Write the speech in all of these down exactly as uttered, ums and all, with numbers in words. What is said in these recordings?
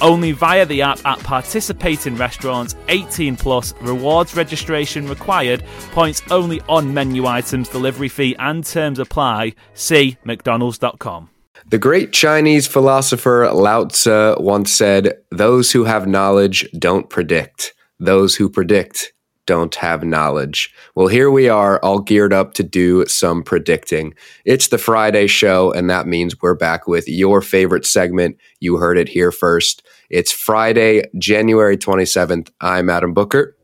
Only via the app at participating restaurants, eighteen plus, rewards registration required, points only on menu items, delivery fee and terms apply. See mcdonalds dot com. The great Chinese philosopher Lao Tzu once said, "Those who have knowledge don't predict. Those who predict don't have knowledge." Well, here we are, all geared up to do some predicting. It's the Friday show, and that means we're back with your favorite segment. You heard it here first. It's Friday, January twenty-seventh. I'm Adam Booker.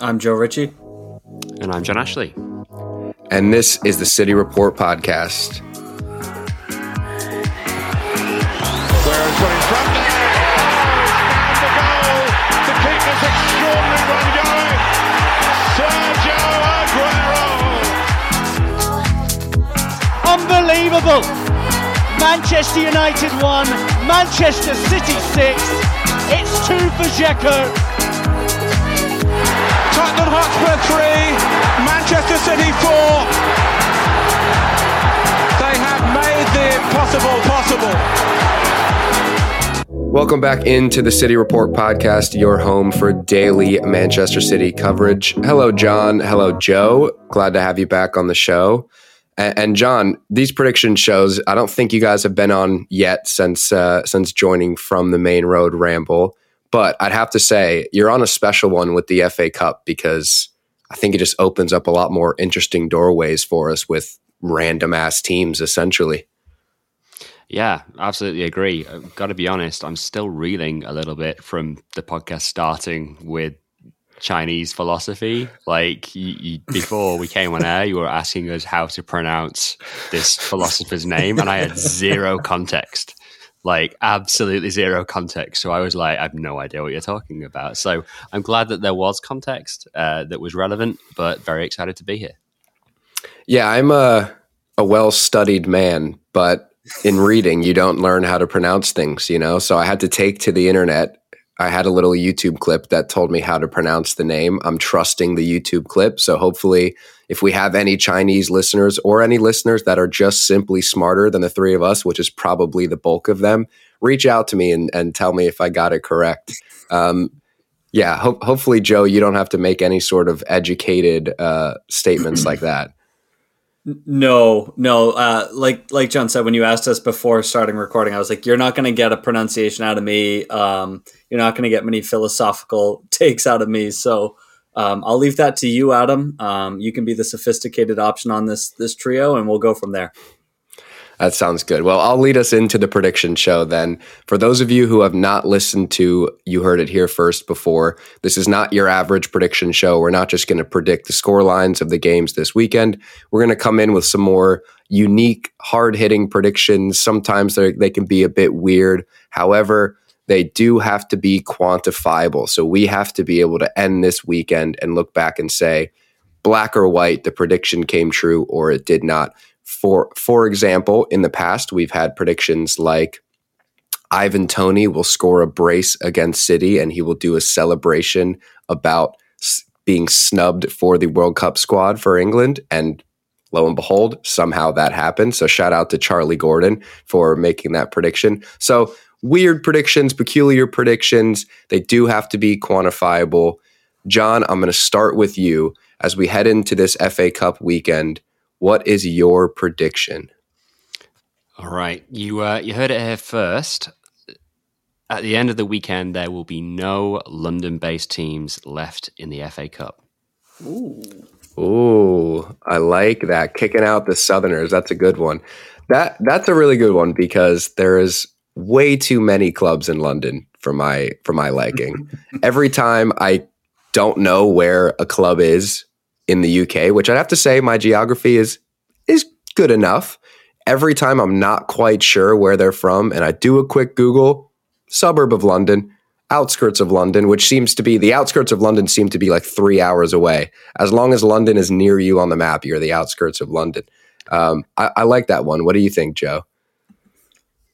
I'm Joe Ritchie. And I'm John Ashley. And this is the City Report Podcast. Unbelievable! Manchester United one, Manchester City six. It's two for Dzeko. Tottenham Hotspur three, Manchester City four. They have made the impossible possible. Welcome back into the City Report Podcast, your home for daily Manchester City coverage. Hello, John. Hello, Joe. Glad to have you back on the show. And John, these prediction shows, I don't think you guys have been on yet since uh, since joining from the Main Road Ramble. But I'd have to say you're on a special one with the F A Cup because I think it just opens up a lot more interesting doorways for us with random ass teams, essentially. Yeah, absolutely agree. I've got to be honest, I'm still reeling a little bit from the podcast starting with Chinese philosophy. Like you, you, before we came on air, you were asking us how to pronounce this philosopher's name, and I had zero context, like absolutely zero context. So I was like, I have no idea what you're talking about. So I'm glad that there was context uh, that was relevant, but very excited to be here. Yeah, I'm a, a well-studied man, but in reading, you don't learn how to pronounce things, you know? So I had to take to the internet. I had a little YouTube clip that told me how to pronounce the name. I'm trusting the YouTube clip. So hopefully if we have any Chinese listeners or any listeners that are just simply smarter than the three of us, which is probably the bulk of them, reach out to me and, and tell me if I got it correct. Um, yeah, ho- hopefully, Joe, you don't have to make any sort of educated uh, statements like that. No, no. Uh, like like John said, when you asked us before starting recording, I was like, you're not going to get a pronunciation out of me. Um, you're not going to get many philosophical takes out of me. So um, I'll leave that to you, Adam. Um, you can be the sophisticated option on this this trio, and we'll go from there. That sounds good. Well, I'll lead us into the prediction show then. For those of you who have not listened to You Heard It Here First before, this is not your average prediction show. We're not just going to predict the score lines of the games this weekend. We're going to come in with some more unique, hard-hitting predictions. Sometimes they can be a bit weird. However, they do have to be quantifiable. So we have to be able to end this weekend and look back and say, black or white, the prediction came true or it did not. For for example, in the past, we've had predictions like Ivan Toney will score a brace against City and he will do a celebration about s- being snubbed for the World Cup squad for England. And lo and behold, somehow that happened. So shout out to Charlie Gordon for making that prediction. So weird predictions, peculiar predictions. They do have to be quantifiable. John, I'm going to start with you as we head into this F A Cup weekend. What is your prediction? All right. You uh, you heard it here first. At the end of the weekend, there will be no London-based teams left in the F A Cup. Ooh. Ooh, I like that. Kicking out the Southerners. That's a good one. That That's a really good one because there is way too many clubs in London for my, for my liking. Every time I don't know where a club is in the U K, which I'd have to say my geography is is good enough. Every time I'm not quite sure where they're from and I do a quick Google, suburb of London, outskirts of London, which seems to be, the outskirts of London seem to be like three hours away. As long as London is near you on the map, you're the outskirts of London. Um, I, I like that one. What do you think, Joe?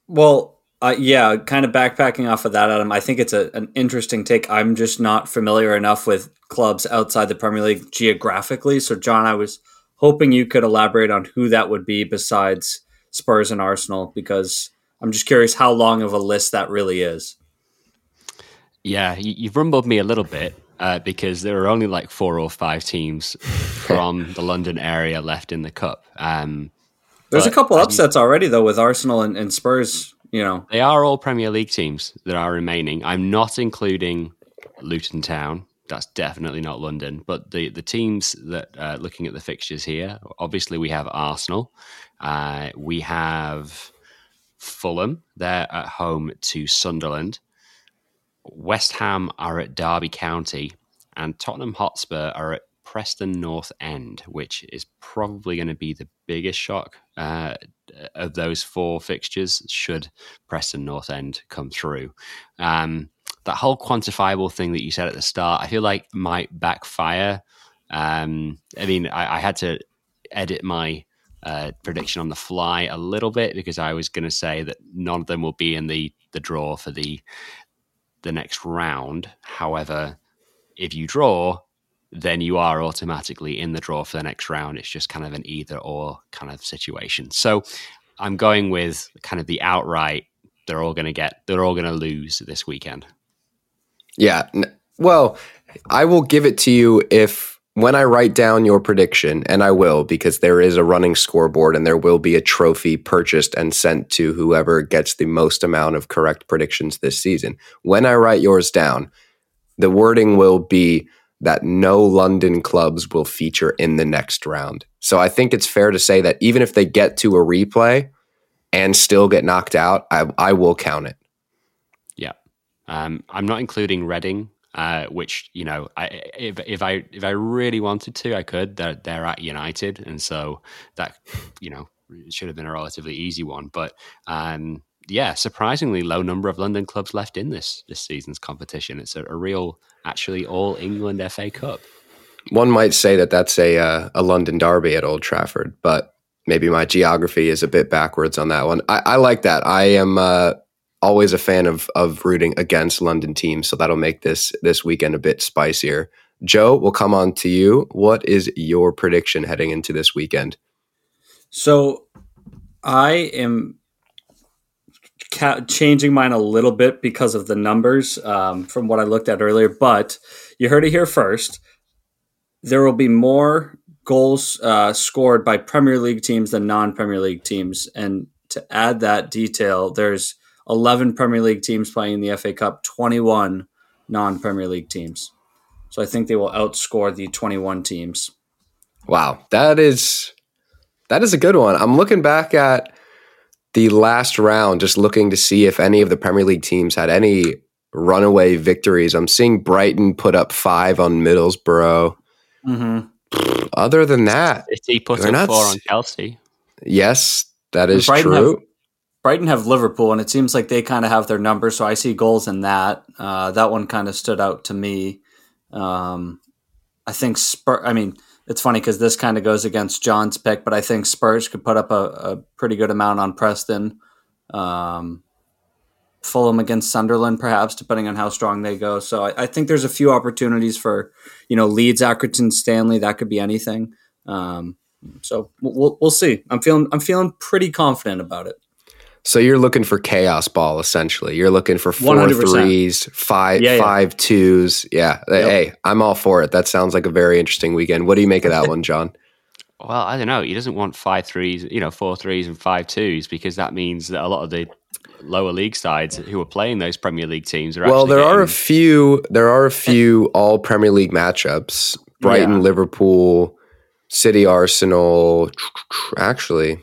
Well, uh, yeah, kind of backpacking off of that, Adam, I think it's a, an interesting take. I'm just not familiar enough with clubs outside the Premier League geographically. So, John, I was hoping you could elaborate on who that would be besides Spurs and Arsenal, because I'm just curious how long of a list that really is. Yeah, you've rumbled me a little bit uh, because there are only like four or five teams from the London area left in the Cup. Um, There's a couple upsets already, though, with Arsenal and, and Spurs. You know, they are all Premier League teams that are remaining. I'm not including Luton Town. That's definitely not London. But the, the teams that uh, looking at the fixtures here, obviously we have Arsenal. Uh, we have Fulham. They're at home to Sunderland. West Ham are at Derby County and Tottenham Hotspur are at Preston North End, which is probably going to be the biggest shock uh, of those four fixtures should Preston North End come through. Um, that whole quantifiable thing that you said at the start, I feel like might backfire. Um, I mean, I, I had to edit my uh, prediction on the fly a little bit because I was going to say that none of them will be in the, the draw for the the next round. However, if you draw, then you are automatically in the draw for the next round. It's just kind of an either or kind of situation. So I'm going with kind of the outright, they're all going to get, they're all going to lose this weekend. Yeah. Well, I will give it to you if, when I write down your prediction, and I will, because there is a running scoreboard and there will be a trophy purchased and sent to whoever gets the most amount of correct predictions this season. When I write yours down, the wording will be that no London clubs will feature in the next round. So I think it's fair to say that even if they get to a replay and still get knocked out, I, I will count it. Yeah. Um, I'm not including Reading. Uh, which, you know, I, if if I if I really wanted to, I could. They're, they're at United, and so that, you know, should have been a relatively easy one. But um, yeah, surprisingly low number of London clubs left in this this season's competition. It's a, a real, actually, all England F A Cup. One might say that that's a uh, a London derby at Old Trafford, but maybe my geography is a bit backwards on that one. I, I like that. I am. Uh, Always a fan of of rooting against London teams, so that'll make this this weekend a bit spicier. Joe, we'll come on to you. What is your prediction heading into this weekend? So I am ca- changing mine a little bit because of the numbers um, from what I looked at earlier, but you heard it here first. There will be more goals uh, scored by Premier League teams than non-Premier League teams. And to add that detail, there's eleven Premier League teams playing in the F A Cup, twenty-one non-Premier League teams. So I think they will outscore the twenty-one teams. Wow, that is that is a good one. I'm looking back at the last round, just looking to see if any of the Premier League teams had any runaway victories. I'm seeing Brighton put up five on Middlesbrough. Mm-hmm. Other than that, City put up not, four on Chelsea. Yes, that is true. Have- Brighton have Liverpool, and it seems like they kind of have their number, so I see goals in that. Uh, that one kind of stood out to me. Um, I think Spurs, I mean, it's funny because this kind of goes against John's pick, but I think Spurs could put up a, a pretty good amount on Preston. Um, Fulham against Sunderland, perhaps, depending on how strong they go. So I, I think there's a few opportunities for, you know, Leeds, Accrington, Stanley. That could be anything. Um, so we'll we'll see. I'm feeling I'm feeling pretty confident about it. So you're looking for chaos ball, essentially. You're looking for four one hundred percent threes, five, yeah, yeah. five twos. Yeah. Yep. Hey, I'm all for it. That sounds like a very interesting weekend. What do you make of that one, John? Well, I don't know. He doesn't want five threes, you know, four threes and five twos, because that means that a lot of the lower league sides who are playing those Premier League teams are. Well, actually there getting... are a few. There are a few all Premier League matchups: Brighton, yeah. Liverpool, City, Arsenal. Actually,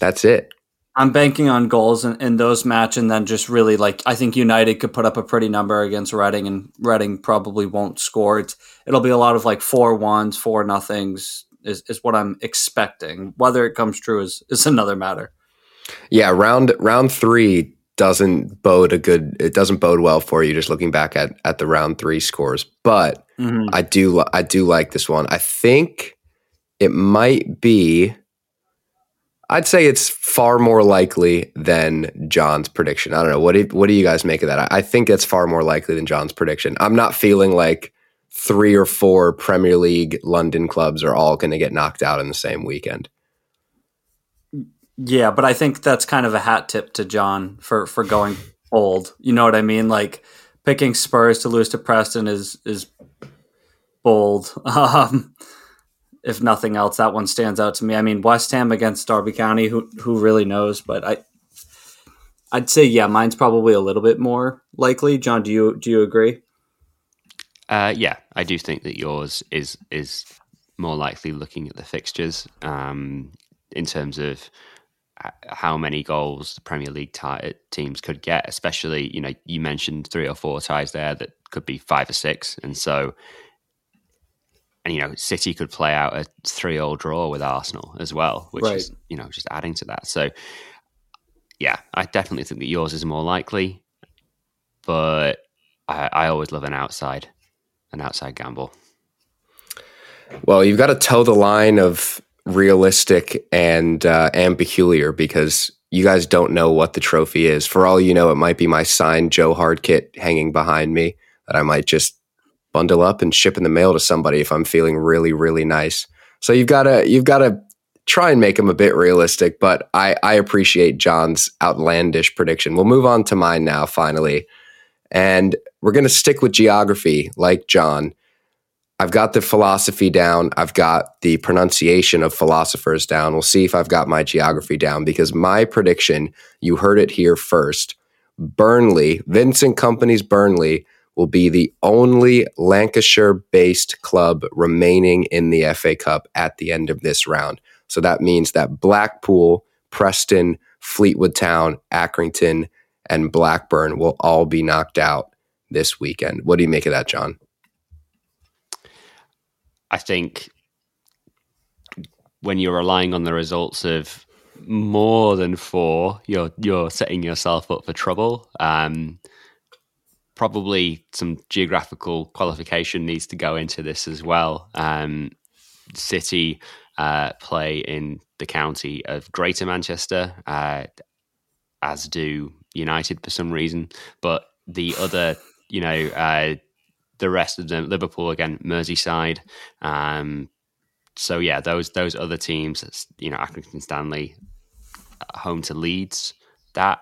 that's it. I'm banking on goals in, in those match, and then just really like I think United could put up a pretty number against Reading, and Reading probably won't score. It's, it'll be a lot of like four ones, four nothings is, is what I'm expecting. Whether it comes true is is another matter. Yeah, round round three doesn't bode a good. It doesn't bode well for you. Just looking back at at the round three scores, but mm-hmm. I do I do like this one. I think it might be. I'd say it's far more likely than John's prediction. I don't know. What do, what do you guys make of that? I, I think it's far more likely than John's prediction. I'm not feeling like three or four Premier League London clubs are all going to get knocked out in the same weekend. Yeah, but I think that's kind of a hat tip to John for, for going bold. You know what I mean? Like picking Spurs to lose to Preston is is bold. Um If nothing else, that one stands out to me. I mean, West Ham against Derby County, who who really knows? But I, I'd say, yeah, mine's probably a little bit more likely. John, do you do you agree? Uh, yeah, I do think that yours is is more likely looking at the fixtures um, in terms of how many goals the Premier League tie- teams could get. Especially, you know, you mentioned three or four ties there that could be five or six, and so. And, you know, City could play out a three-all draw with Arsenal as well, which right. is, you know, just adding to that. So, yeah, I definitely think that yours is more likely, but I, I always love an outside, an outside gamble. Well, you've got to toe the line of realistic and, uh, and peculiar, because you guys don't know what the trophy is. For all you know, it might be my signed Joe Hardkit hanging behind me that I might just bundle up and ship in the mail to somebody if I'm feeling really, really nice. So you've got to you've got to try and make them a bit realistic, but I, I appreciate John's outlandish prediction. We'll move on to mine now, finally. And we're going to stick with geography, like John. I've got the philosophy down. I've got the pronunciation of philosophers down. We'll see if I've got my geography down, because my prediction, you heard it here first, Burnley, Vincent Kompany's Burnley, will be the only Lancashire-based club remaining in the F A Cup at the end of this round. So that means that Blackpool, Preston, Fleetwood Town, Accrington, and Blackburn will all be knocked out this weekend. What do you make of that, John? I think when you're relying on the results of more than four, you're you're setting yourself up for trouble. Um Probably some geographical qualification needs to go into this as well. Um, City uh, play in the county of Greater Manchester, uh, as do United for some reason. But the other, you know, uh, the rest of them, Liverpool again, Merseyside. Um, so yeah, those those other teams, you know, Accrington Stanley, home to Leeds. That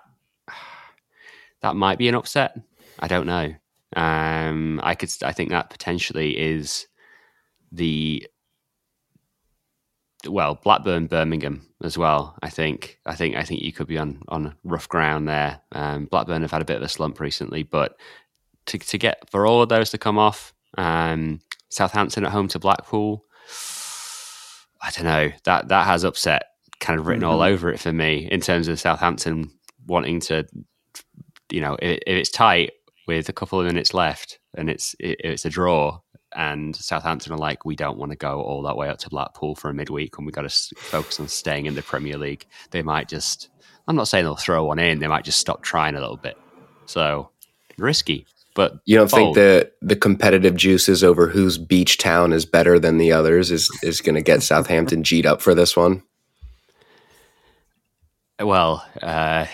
that might be an upset. I don't know. Um, I could. I think that potentially is the well Blackburn, Birmingham as well. I think. I think. I think you could be on, on rough ground there. Um, Blackburn have had a bit of a slump recently, but to to get for all of those to come off, um, Southampton at home to Blackpool. I don't know. That that has upset kind of written mm-hmm. all over it for me in terms of Southampton wanting to. You know, if it's tight with a couple of minutes left and it's it's a draw and Southampton are like, we don't want to go all that way up to Blackpool for a midweek and we've got to focus on staying in the Premier League, they might just, I'm not saying they'll throw one in, they might just stop trying a little bit. So risky. But you don't bold. think the, the competitive juices over whose beach town is better than the others is, is going to get Southampton G'd up for this one? Well, uh...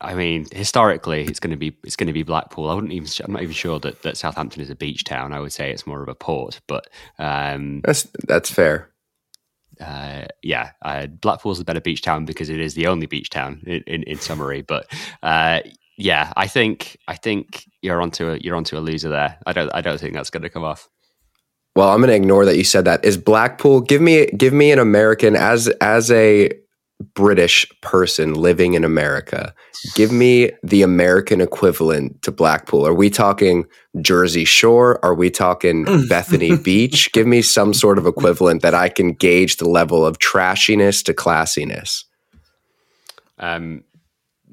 I mean, historically, it's going to be it's going to be Blackpool. I wouldn't even I'm not even sure that, that Southampton is a beach town. I would say it's more of a port. But um, that's that's fair. uh, yeah, uh, Blackpool's a better beach town because it is the only beach town. In, in, in summary, but uh, yeah, I think I think you're onto a, you're onto a loser there. I don't I don't think that's going to come off. Well, I'm going to ignore that you said that. Is Blackpool? Give me give me an American as as a British person living in America. Give me the American equivalent to Blackpool. Are we talking Jersey Shore? Are we talking Bethany Beach? Give me some sort of equivalent that I can gauge the level of trashiness to classiness. Um.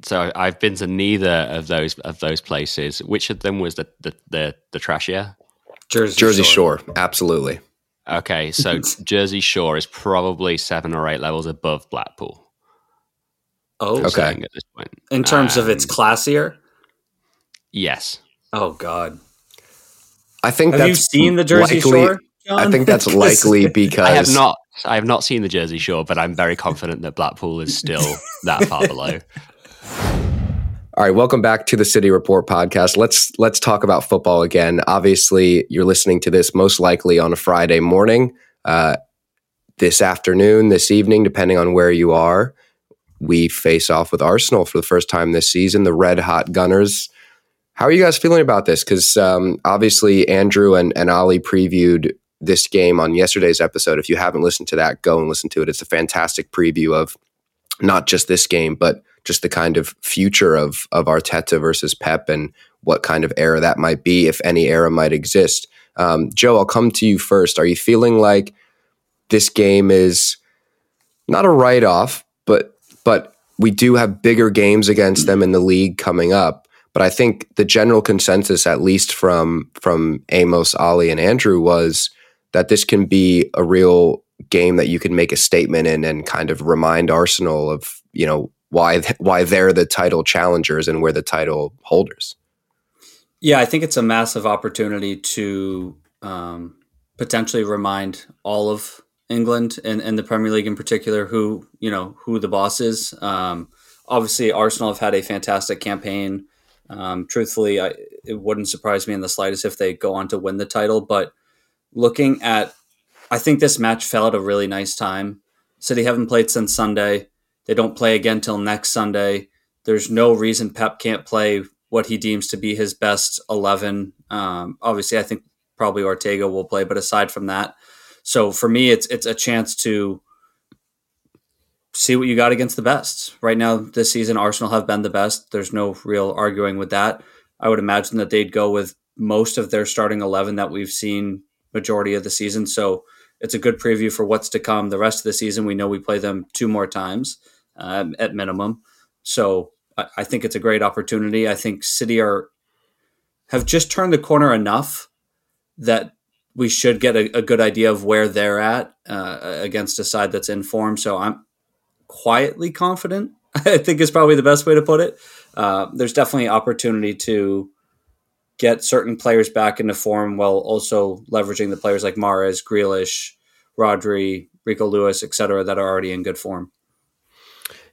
So I've been to neither of those of those places. Which of them was the the the, the trashier? Jersey, Jersey Shore. Shore, absolutely. Okay, so Jersey Shore is probably seven or eight levels above Blackpool. Oh, okay. At this point. In terms um, of it's classier? Yes. Oh, God. I think have that's you seen the Jersey likely, Shore, John? I think that's likely because... I have not I have not seen the Jersey Shore, but I'm very confident that Blackpool is still that far below. All right, welcome back to the City Report podcast. Let's let's talk about football again. Obviously, you're listening to this most likely on a Friday morning, uh, this afternoon, this evening, depending on where you are. We face off with Arsenal for the first time this season, the Red Hot Gunners. How are you guys feeling about this? Because um, obviously, Andrew and, and Ollie previewed this game on yesterday's episode. If you haven't listened to that, go and listen to it. It's a fantastic preview of not just this game, but just the kind of future of of Arteta versus Pep and what kind of era that might be, if any era might exist. Um, Joe, I'll come to you first. Are you feeling like this game is not a write-off, but but we do have bigger games against them in the league coming up? But I think the general consensus, at least from, from Amos, Ollie, and Andrew, was that this can be a real game that you can make a statement in and kind of remind Arsenal of, you know, why th- why they're the title challengers and we're the title holders. Yeah, I think it's a massive opportunity to um, potentially remind all of England and, and the Premier League in particular who, you know, who the boss is. Um, obviously, Arsenal have had a fantastic campaign. Um, truthfully, I, it wouldn't surprise me in the slightest if they go on to win the title. But looking at, I think this match fell at a really nice time. City haven't played since Sunday. They don't play again till next Sunday. There's no reason Pep can't play what he deems to be his best eleven. Um, obviously, I think probably Ortega will play, but aside from that, so for me, it's it's a chance to see what you got against the best. Right now, this season, Arsenal have been the best. There's no real arguing with that. I would imagine that they'd go with most of their starting eleven that we've seen majority of the season. So it's a good preview for what's to come. The rest of the season, we know we play them two more times um, at minimum. So I, I think it's a great opportunity. I think City are have just turned the corner enough that we should get a, a good idea of where they're at uh, against a side that's in form. So I'm quietly confident, I think is probably the best way to put it. Uh, there's definitely opportunity to get certain players back into form while also leveraging the players like Mahrez, Grealish, Rodri, Rico Lewis, et cetera, that are already in good form.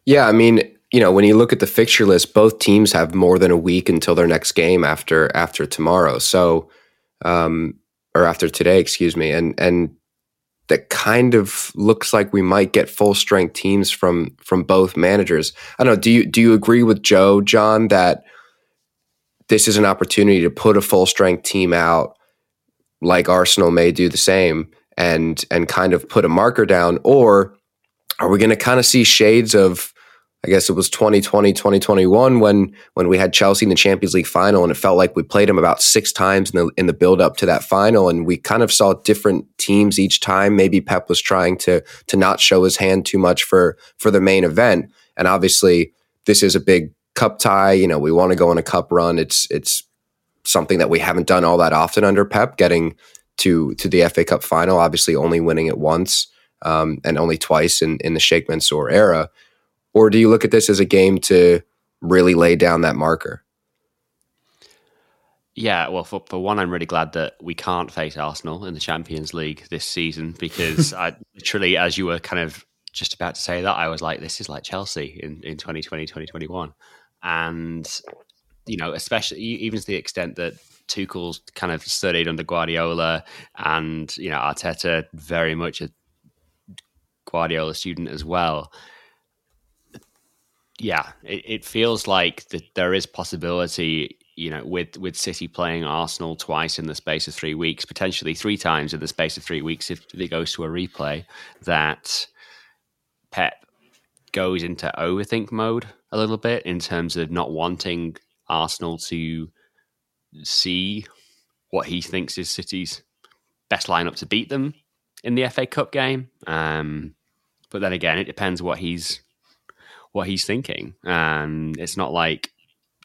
Yeah, I mean, you know, when you look at the fixture list, both teams have more than a week until their next game after after tomorrow. So, um, or after today, excuse me. And and that kind of looks like we might get full strength teams from from both managers. I don't know, do you do you agree with Joe, John, that this is an opportunity to put a full strength team out like Arsenal may do the same and and kind of put a marker down? Or are we going to kind of see shades of, I guess it was twenty twenty, twenty twenty-one when when we had Chelsea in the Champions League final and it felt like we played them about six times in the, in the build up to that final, and we kind of saw different teams each time. Maybe Pep was trying to to not show his hand too much for for the main event. And obviously this is a big cup tie, you know, we want to go on a cup run. It's it's something that we haven't done all that often under Pep, getting to to the F A Cup final, obviously only winning it once um, and only twice in, in the Sheikh Mansour era. Or do you look at this as a game to really lay down that marker? Yeah, well, for, for one, I'm really glad that we can't face Arsenal in the Champions League this season, because I literally, as you were kind of just about to say that, I was like, this is like Chelsea in, in twenty twenty, twenty twenty-one. And, you know, especially even to the extent that Tuchel's kind of studied under Guardiola and, you know, Arteta very much a Guardiola student as well. Yeah, it, it feels like that there is possibility, you know, with, with City playing Arsenal twice in the space of three weeks, potentially three times in the space of three weeks if it goes to a replay, that Pep goes into overthink mode a little bit in terms of not wanting Arsenal to see what he thinks is City's best lineup to beat them in the F A Cup game. Um, but then again, it depends what he's... what he's thinking. Um, it's not like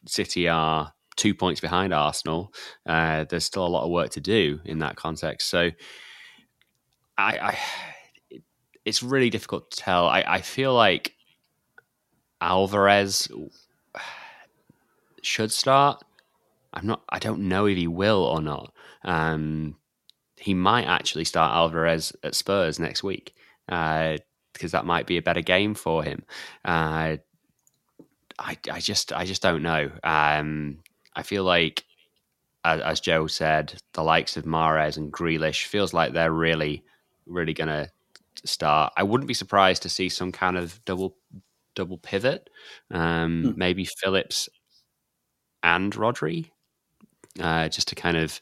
City are two points behind Arsenal. Uh, there's still a lot of work to do in that context. So I, I it's really difficult to tell. I, I feel like Alvarez should start. I'm not, I don't know if he will or not. Um, he might actually start Alvarez at Spurs next week. Uh, because that might be a better game for him. Uh, I, I just, I just don't know. Um, I feel like, as, as Joe said, the likes of Mahrez and Grealish feels like they're really, really going to start. I wouldn't be surprised to see some kind of double, double pivot. Um, hmm. Maybe Phillips and Rodri, uh, just to kind of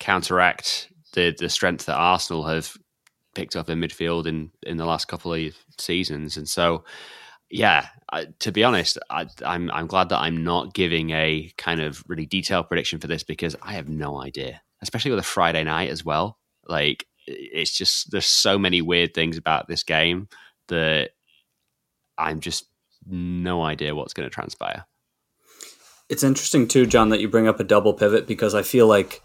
counteract the the strength that Arsenal have picked up in midfield in, in the last couple of seasons. And so, yeah, I, to be honest, I, I'm I'm glad that I'm not giving a kind of really detailed prediction for this because I have no idea, especially with a Friday night as well. Like, it's just, there's so many weird things about this game that I'm just no idea what's going to transpire. It's interesting too, John, that you bring up a double pivot because I feel like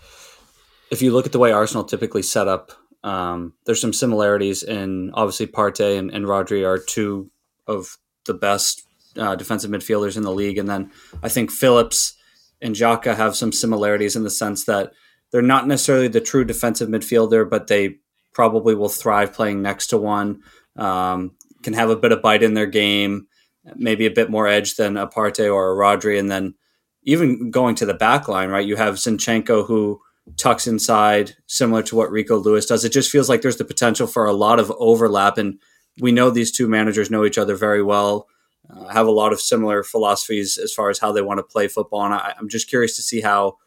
if you look at the way Arsenal typically set up, Um, there's some similarities in obviously Partey and, and Rodri are two of the best uh, defensive midfielders in the league. And then I think Phillips and Xhaka have some similarities in the sense that they're not necessarily the true defensive midfielder, but they probably will thrive playing next to one, um, can have a bit of bite in their game, maybe a bit more edge than a Partey or a Rodri. And then even going to the back line, right, you have Zinchenko who tucks inside, similar to what Rico Lewis does. It just feels like there's the potential for a lot of overlap. And we know these two managers know each other very well, uh, have a lot of similar philosophies as far as how they want to play football. And I, I'm just curious to see how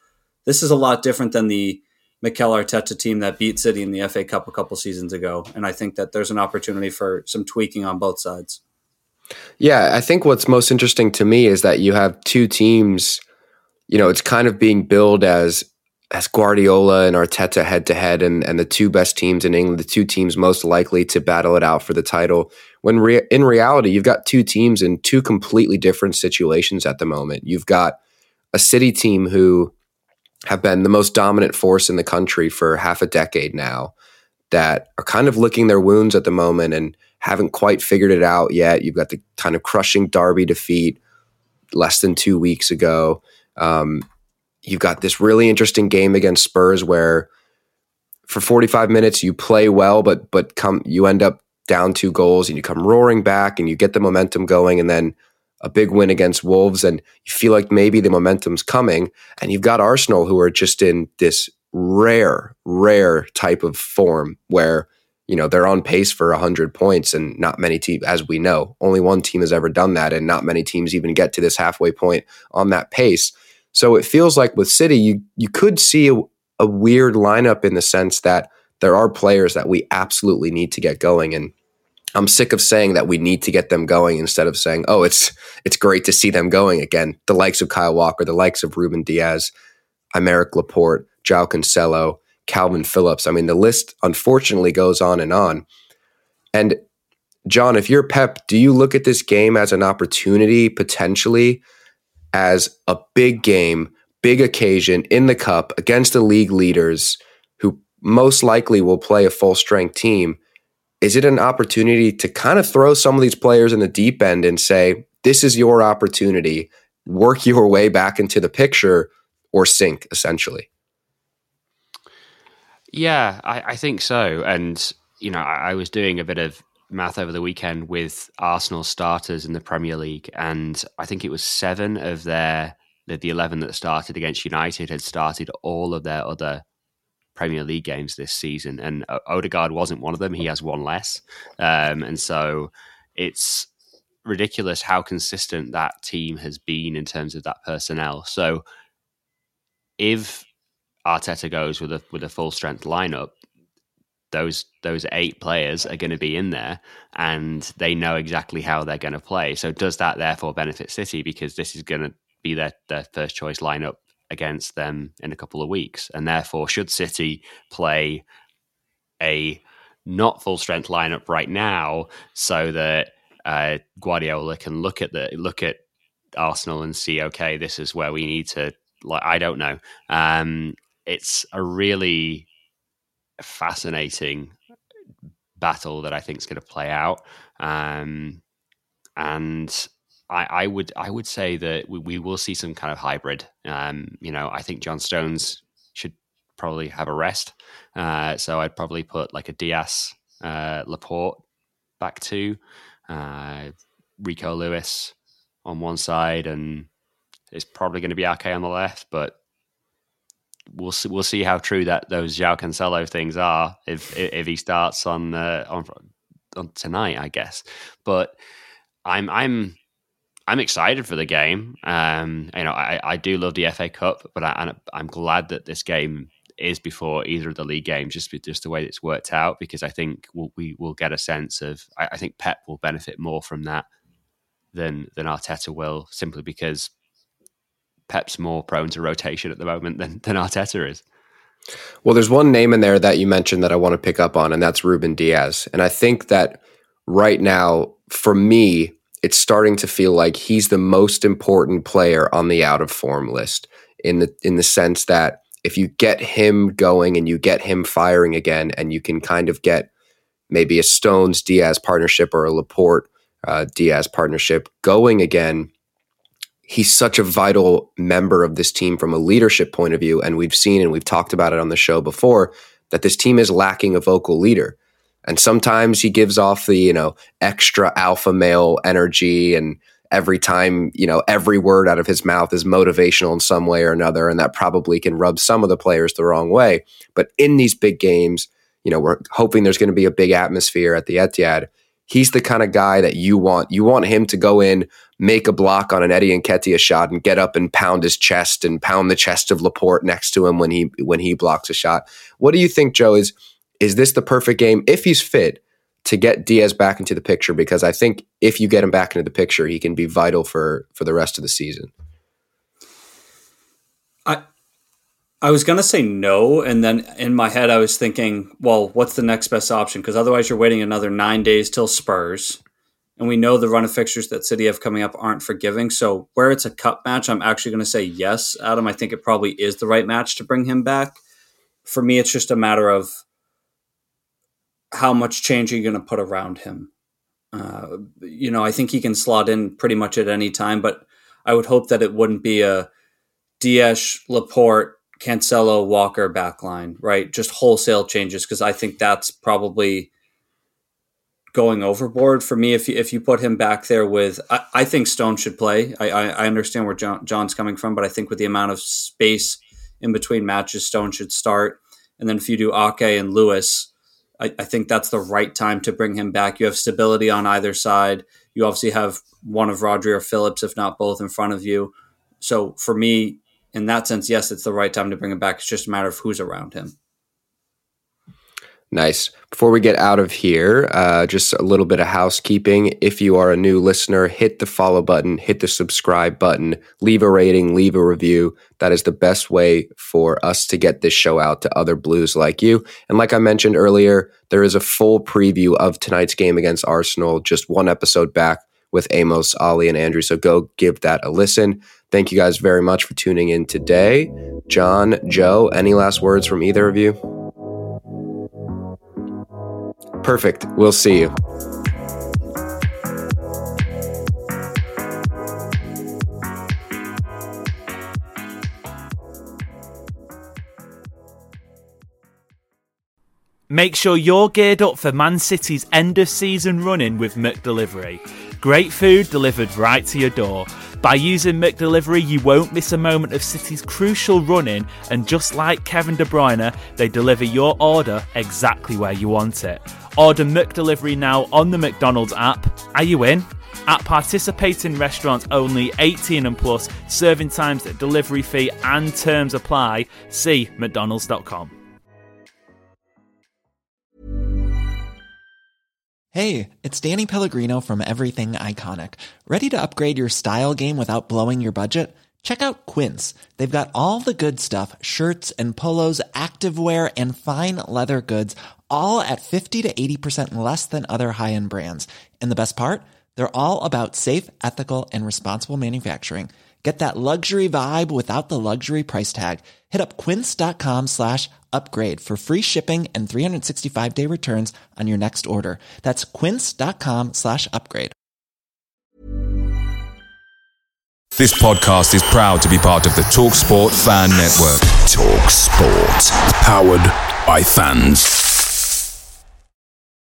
this is a lot different than the Mikel Arteta team that beat City in the F A Cup a couple seasons ago. And I think that there's an opportunity for some tweaking on both sides. Yeah, I think what's most interesting to me is that you have two teams, you know, it's kind of being billed as as Guardiola and Arteta head-to-head and, and the two best teams in England, the two teams most likely to battle it out for the title, when re- in reality, you've got two teams in two completely different situations at the moment. You've got a City team who have been the most dominant force in the country for half a decade now that are kind of licking their wounds at the moment and haven't quite figured it out yet. You've got the kind of crushing Derby defeat less than two weeks ago. Um, You've got this really interesting game against Spurs where for forty-five minutes you play well, but but come you end up down two goals and you come roaring back and you get the momentum going, and then a big win against Wolves and you feel like maybe the momentum's coming. And you've got Arsenal who are just in this rare, rare type of form where, you know, they're on pace for one hundred points and not many teams, as we know, only one team has ever done that and not many teams even get to this halfway point on that pace. So it feels like with City, you you could see a, a weird lineup in the sense that there are players that we absolutely need to get going. And I'm sick of saying that we need to get them going instead of saying, oh, it's it's great to see them going again. The likes of Kyle Walker, the likes of Rúben Dias, Amerik Laporte, Jal Cancelo, Calvin Phillips. I mean, the list unfortunately goes on and on. And John, if you're Pep, do you look at this game as an opportunity potentially as a big game, big occasion in the cup against the league leaders who most likely will play a full strength team? Is it an opportunity to kind of throw some of these players in the deep end and say, this is your opportunity, work your way back into the picture or sink essentially? Yeah, I, I think so. And, you know, I, I was doing a bit of math over the weekend with Arsenal starters in the Premier League, and I think it was seven of their the, the eleven that started against United had started all of their other Premier League games this season, and Odegaard wasn't one of them. He has one less. Um, and so it's ridiculous how consistent that team has been in terms of that personnel. So if Arteta goes with a with a full strength lineup, those those eight players are going to be in there and they know exactly how they're going to play. So does that therefore benefit City, because this is going to be their, their first choice lineup against them in a couple of weeks? And therefore, should City play a not full strength lineup right now so that uh, Guardiola can look at the look at Arsenal and see, okay, this is where we need to, like, I don't know. Um, it's a really fascinating battle that I think is going to play out. Um, and I, I would I would say that we, we will see some kind of hybrid. Um, you know, I think John Stones should probably have a rest. Uh, so I'd probably put like a Dias, uh, Laporte back two, uh, Rico Lewis on one side, and it's probably going to be R K on the left, but we'll see, we'll see how true that those Jal Cancelo things are if if he starts on uh, on on tonight, I guess. But I'm I'm I'm excited for the game. Um, you know, I, I do love the F A Cup, but I, I'm glad that this game is before either of the league games, just just the way it's worked out, because I think we'll, we will get a sense of. I, I think Pep will benefit more from that than than Arteta will, simply because Pep's more prone to rotation at the moment than, than Arteta is. Well, there's one name in there that you mentioned that I want to pick up on, and that's Rúben Dias. And I think that right now, for me, it's starting to feel like he's the most important player on the out of form list, in the in the sense that if you get him going and you get him firing again, and you can kind of get maybe a Stones Dias partnership or a Laporte uh, Dias partnership going again, he's such a vital member of this team from a leadership point of view. And we've seen, and we've talked about it on the show before, that this team is lacking a vocal leader. And sometimes he gives off the, you know, extra alpha male energy, and every time, you know, every word out of his mouth is motivational in some way or another. And that probably can rub some of the players the wrong way. But in these big games, you know, we're hoping there's going to be a big atmosphere at the Etihad. He's the kind of guy that you want. You want him to go in, make a block on an Eddie Nketiah shot, and get up and pound his chest and pound the chest of Laporte next to him when he when he blocks a shot. What do you think, Joe? Is is this the perfect game, if he's fit, to get Dias back into the picture? Because I think if you get him back into the picture, he can be vital for for the rest of the season. I I was going to say no, and then in my head I was thinking, well, what's the next best option? Because otherwise you're waiting another nine days till Spurs, and we know the run of fixtures that City have coming up aren't forgiving. So where it's a cup match, I'm actually going to say yes, Adam. I think it probably is the right match to bring him back. For me, it's just a matter of how much change are you going to put around him? Uh, you know, I think he can slot in pretty much at any time, but I would hope that it wouldn't be a Dias, Laporte, Cancelo, Walker backline, right? Just wholesale changes, because I think that's probably going overboard for me. If you, if you put him back there with, I, I think Stone should play. I, I understand where John, John's coming from, but I think with the amount of space in between matches, Stone should start. And then if you do Ake and Lewis, I, I think that's the right time to bring him back. You have stability on either side. You obviously have one of Rodri or Phillips, if not both, in front of you. So for me, in that sense, yes, it's the right time to bring him back. It's just a matter of who's around him. Nice. Before we get out of here, uh, just a little bit of housekeeping. If you are a new listener, hit the follow button, hit the subscribe button, leave a rating, leave a review. That is the best way for us to get this show out to other Blues like you. And like I mentioned earlier, there is a full preview of tonight's game against Arsenal, just one episode back, with Amos, Ollie, and Andrew. So go give that a listen. Thank you guys very much for tuning in today. John, Joe, any last words from either of you? Perfect. We'll see you. Make sure you're geared up for Man City's end of season run-in with McDelivery. Great food delivered right to your door. By using McDelivery, you won't miss a moment of City's crucial run-in, and just like Kevin De Bruyne, they deliver your order exactly where you want it. Order McDelivery now on the McDonald's app. Are you in? At participating restaurants only, eighteen and plus, serving times, delivery fee and terms apply. See mcdonalds dot com. Hey, it's Danny Pellegrino from Everything Iconic. Ready to upgrade your style game without blowing your budget? Check out Quince. They've got all the good stuff, shirts and polos, activewear and fine leather goods, all at fifty to eighty percent less than other high-end brands. And the best part? They're all about safe, ethical and responsible manufacturing. Get that luxury vibe without the luxury price tag. Hit up quince.com slash upgrade for free shipping and three sixty-five day returns on your next order. That's quince.com slash upgrade. This podcast is proud to be part of the TalkSport Fan Network. TalkSport. Powered by fans.